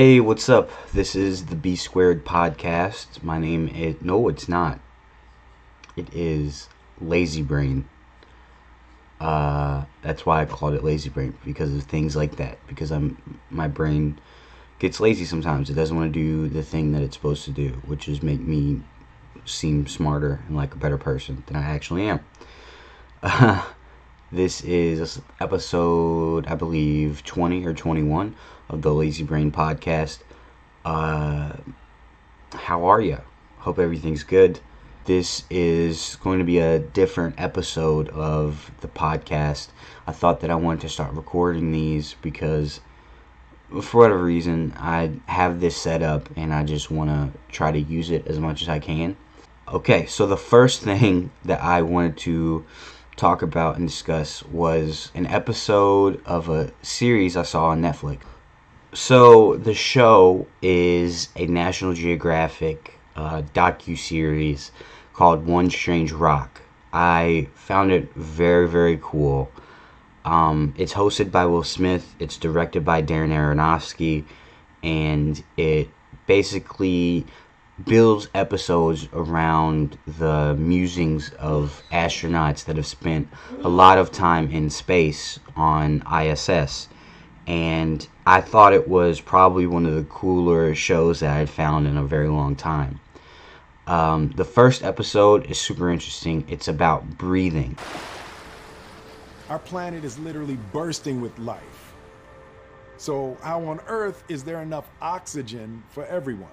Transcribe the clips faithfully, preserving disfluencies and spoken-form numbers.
Hey, what's up? This is the B Squared Podcast. My name is... No, it's not. It is Lazy Brain. Uh, that's why I called it Lazy Brain, because of things like that. Because I'm my brain gets lazy sometimes. It doesn't want to do the thing that it's supposed to do, which is make me seem smarter and like a better person than I actually am. Uh, this is episode, I believe, twenty or twenty-one of the Lazy Brain Podcast. Uh, how are you? Hope everything's good. This is going to be a different episode of the podcast. I thought that I wanted to start recording these because, for whatever reason, I have this set up and I just want to try to use it as much as I can. Okay, so the first thing that I wanted to talk about and discuss was an episode of a series I saw on Netflix. So the show is a National Geographic uh, docu-series called One Strange Rock. I found it very, very cool. Um, it's hosted by Will Smith. It's directed by Darren Aronofsky, and it basically builds episodes around the musings of astronauts that have spent a lot of time in space on I S S. And I thought it was probably one of the cooler shows that I had found in a very long time. Um, the first episode is super interesting. It's about breathing. Our planet is literally bursting with life. So how on earth is there enough oxygen for everyone?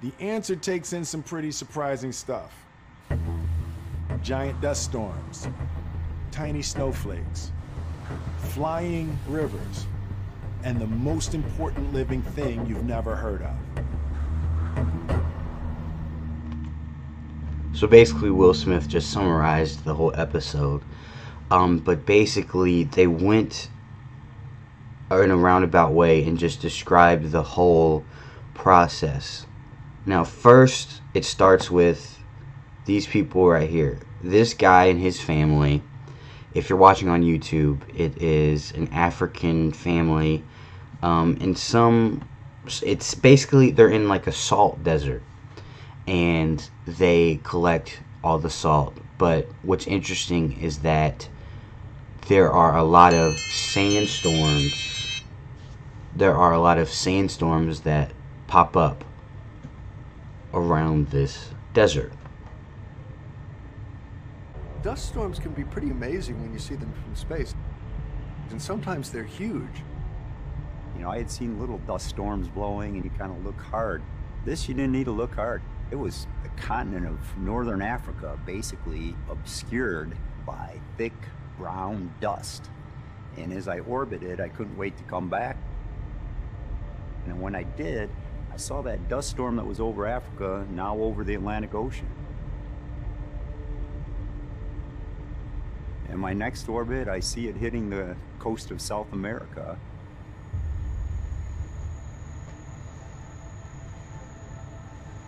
The answer takes in some pretty surprising stuff. Giant dust storms, tiny snowflakes, flying rivers, and the most important living thing you've never heard of. So basically, Will Smith just summarized the whole episode. Um, but basically, they went in a roundabout way and just described the whole process. Now, first, it starts with these people right here. This guy and his family. If you're watching on YouTube, it is an African family, um, and some, it's basically, they're in like a salt desert, and they collect all the salt. But what's interesting is that there are a lot of sandstorms, there are a lot of sandstorms that pop up around this desert. Dust storms can be pretty amazing when you see them from space, and sometimes they're huge. You know, I had seen little dust storms blowing and you kind of look hard. This, you didn't need to look hard. It was the continent of northern Africa basically obscured by thick brown dust. And as I orbited, I couldn't wait to come back. And when I did, I saw that dust storm that was over Africa, now over the Atlantic Ocean. In my next orbit, I see it hitting the coast of South America.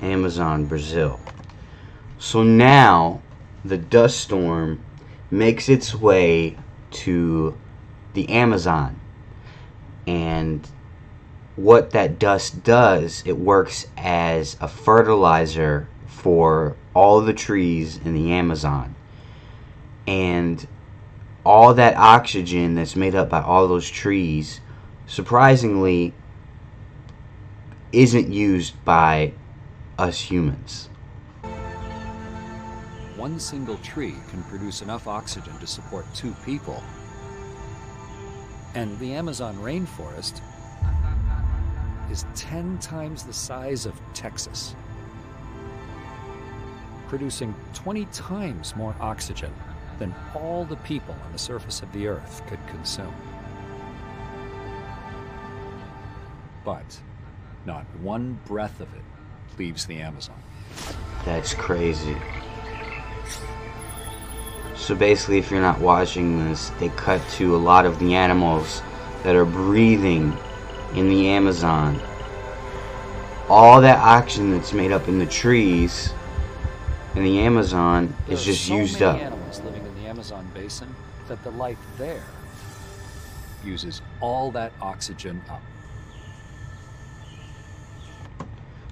Amazon, Brazil. So now the dust storm makes its way to the Amazon. And what that dust does, it works as a fertilizer for all the trees in the Amazon. And all that oxygen that's made up by all those trees, surprisingly, isn't used by us humans. One single tree can produce enough oxygen to support two people. And the Amazon rainforest is ten times the size of Texas, producing twenty times more oxygen than all the people on the surface of the earth could consume. But not one breath of it leaves the Amazon. That's crazy. So basically, if you're not watching this, they cut to a lot of the animals that are breathing in the Amazon. All that oxygen that's made up in the trees in the Amazon is just used up. Amazon basin, that the life there uses all that oxygen up.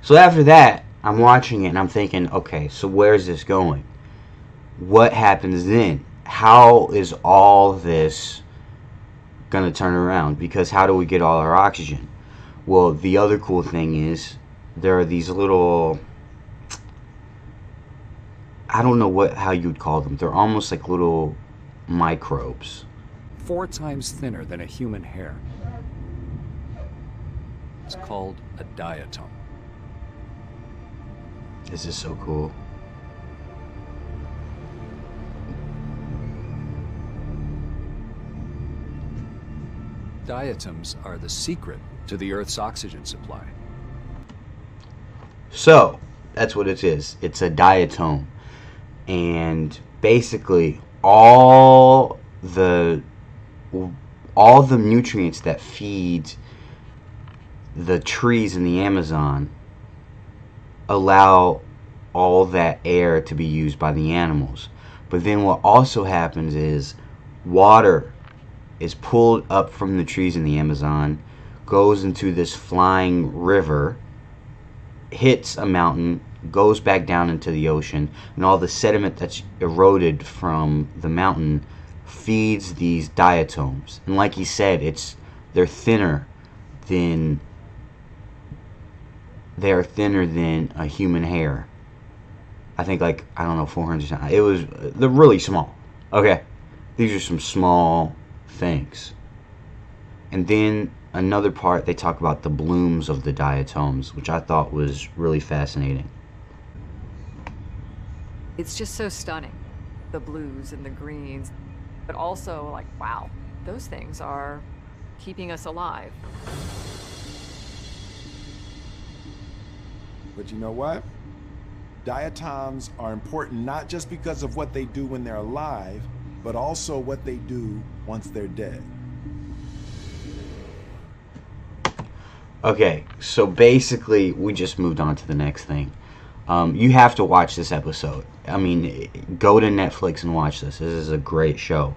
So after that, I'm watching it and I'm thinking, okay, so where's this going? What happens then? How is all this going to turn around? Because how do we get all our oxygen? Well, the other cool thing is there are these little, I don't know what how you'd call them. They're almost like little microbes. Four times thinner than a human hair. It's called a diatom. This is so cool. Diatoms are the secret to the Earth's oxygen supply. So, that's what it is. It's a diatom. And basically, all the all the nutrients that feed the trees in the Amazon allow all that air to be used by the animals. But then what also happens is water is pulled up from the trees in the Amazon, goes into this flying river, hits a mountain, goes back down into the ocean, and all the sediment that's eroded from the mountain feeds these diatoms. And like he said, it's they're thinner than they're thinner than a human hair. I think like I don't know four hundred times. It was they're really small. Okay. These are some small things. And then another part, they talk about the blooms of the diatoms, which I thought was really fascinating. It's just so stunning, the blues and the greens, but also like, wow, those things are keeping us alive. But you know what? Diatoms are important not just because of what they do when they're alive, but also what they do once they're dead. Okay, so basically, we just moved on to the next thing. Um, you have to watch this episode. I mean, go to Netflix and watch this. This is a great show.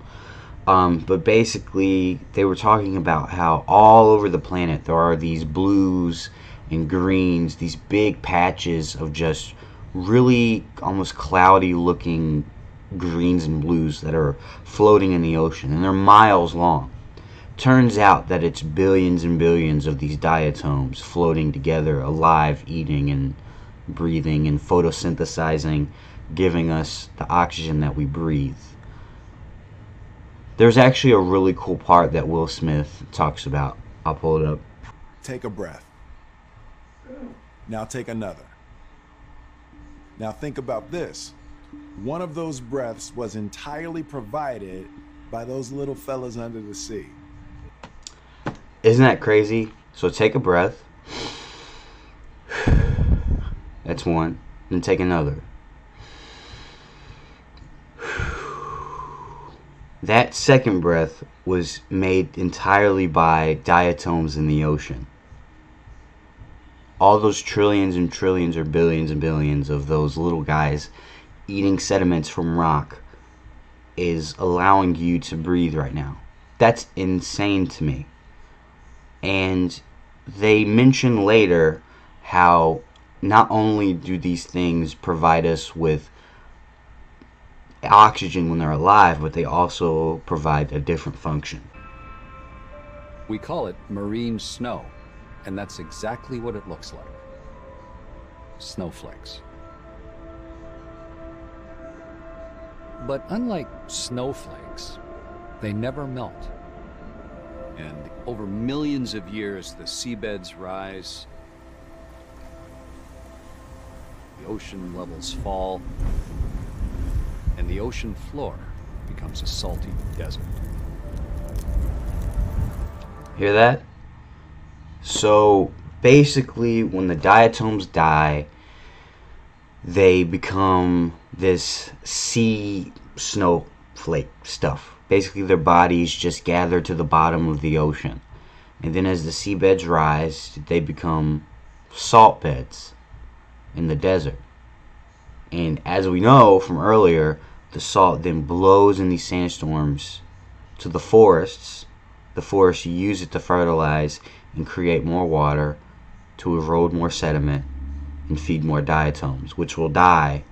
Um, but basically, they were talking about how all over the planet there are these blues and greens, these big patches of just really almost cloudy-looking greens and blues that are floating in the ocean, and they're miles long. Turns out that it's billions and billions of these diatoms floating together, alive, eating and breathing and photosynthesizing, giving us the oxygen that we breathe. There's actually a really cool part that Will Smith talks about. I'll pull it up. Take a breath. Now take another. Now think about this. One of those breaths was entirely provided by those little fellas under the sea. Isn't that crazy? So take a breath. That's one. Then take another. That second breath was made entirely by diatoms in the ocean. All those trillions and trillions or billions and billions of those little guys eating sediments from rock is allowing you to breathe right now. That's insane to me. And they mention later how not only do these things provide us with oxygen when they're alive, but they also provide a different function. We call it marine snow, and that's exactly what it looks like. Snowflakes. But unlike snowflakes, they never melt. And over millions of years, the seabeds rise, the ocean levels fall, and the ocean floor becomes a salty desert. Hear that? So basically, when the diatoms die, they become this sea snowflake stuff. Basically, their bodies just gather to the bottom of the ocean. And then as the seabeds rise, they become salt beds in the desert. And as we know from earlier, the salt then blows in these sandstorms to the forests. The forests use it to fertilize and create more water, to erode more sediment, and feed more diatoms, which will die,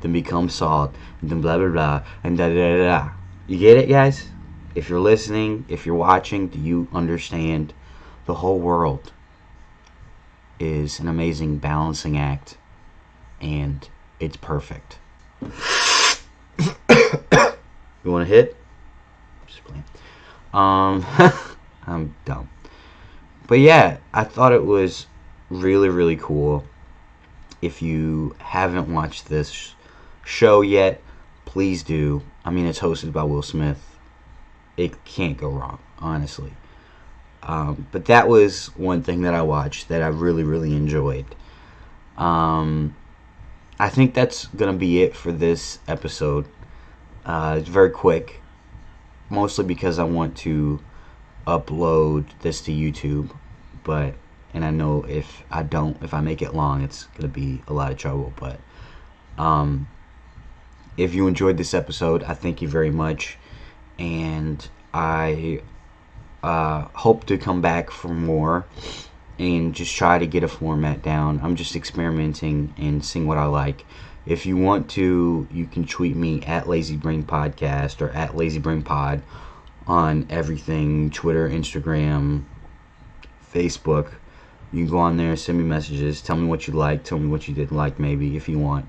then become salt, and then blah blah blah, and da da da da. You get it, guys? If you're listening, if you're watching, do you understand? The whole world is an amazing balancing act, and it's perfect. You want to hit? Just playing. Um, I'm dumb. But yeah, I thought it was really, really cool. If you haven't watched this show yet, please do. I mean, it's hosted by Will Smith. It can't go wrong, honestly. Um, but that was one thing that I watched that I really, really enjoyed. Um, I think that's going to be it for this episode. Uh, it's very quick, mostly because I want to upload this to YouTube, but and I know if I don't, if I make it long, it's going to be a lot of trouble. But um, if you enjoyed this episode, I thank you very much, and I uh, hope to come back for more and just try to get a format down. I'm just experimenting and seeing what I like. If you want to, you can tweet me at LazyBrainPodcast or at LazyBrainPod on everything, Twitter, Instagram, Facebook. You can go on there, send me messages, tell me what you liked, tell me what you didn't like maybe if you want.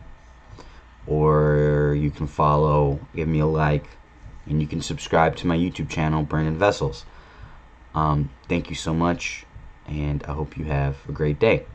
Or you can follow, give me a like, and you can subscribe to my YouTube channel, Brandon Vessels. Um, thank you so much, and I hope you have a great day.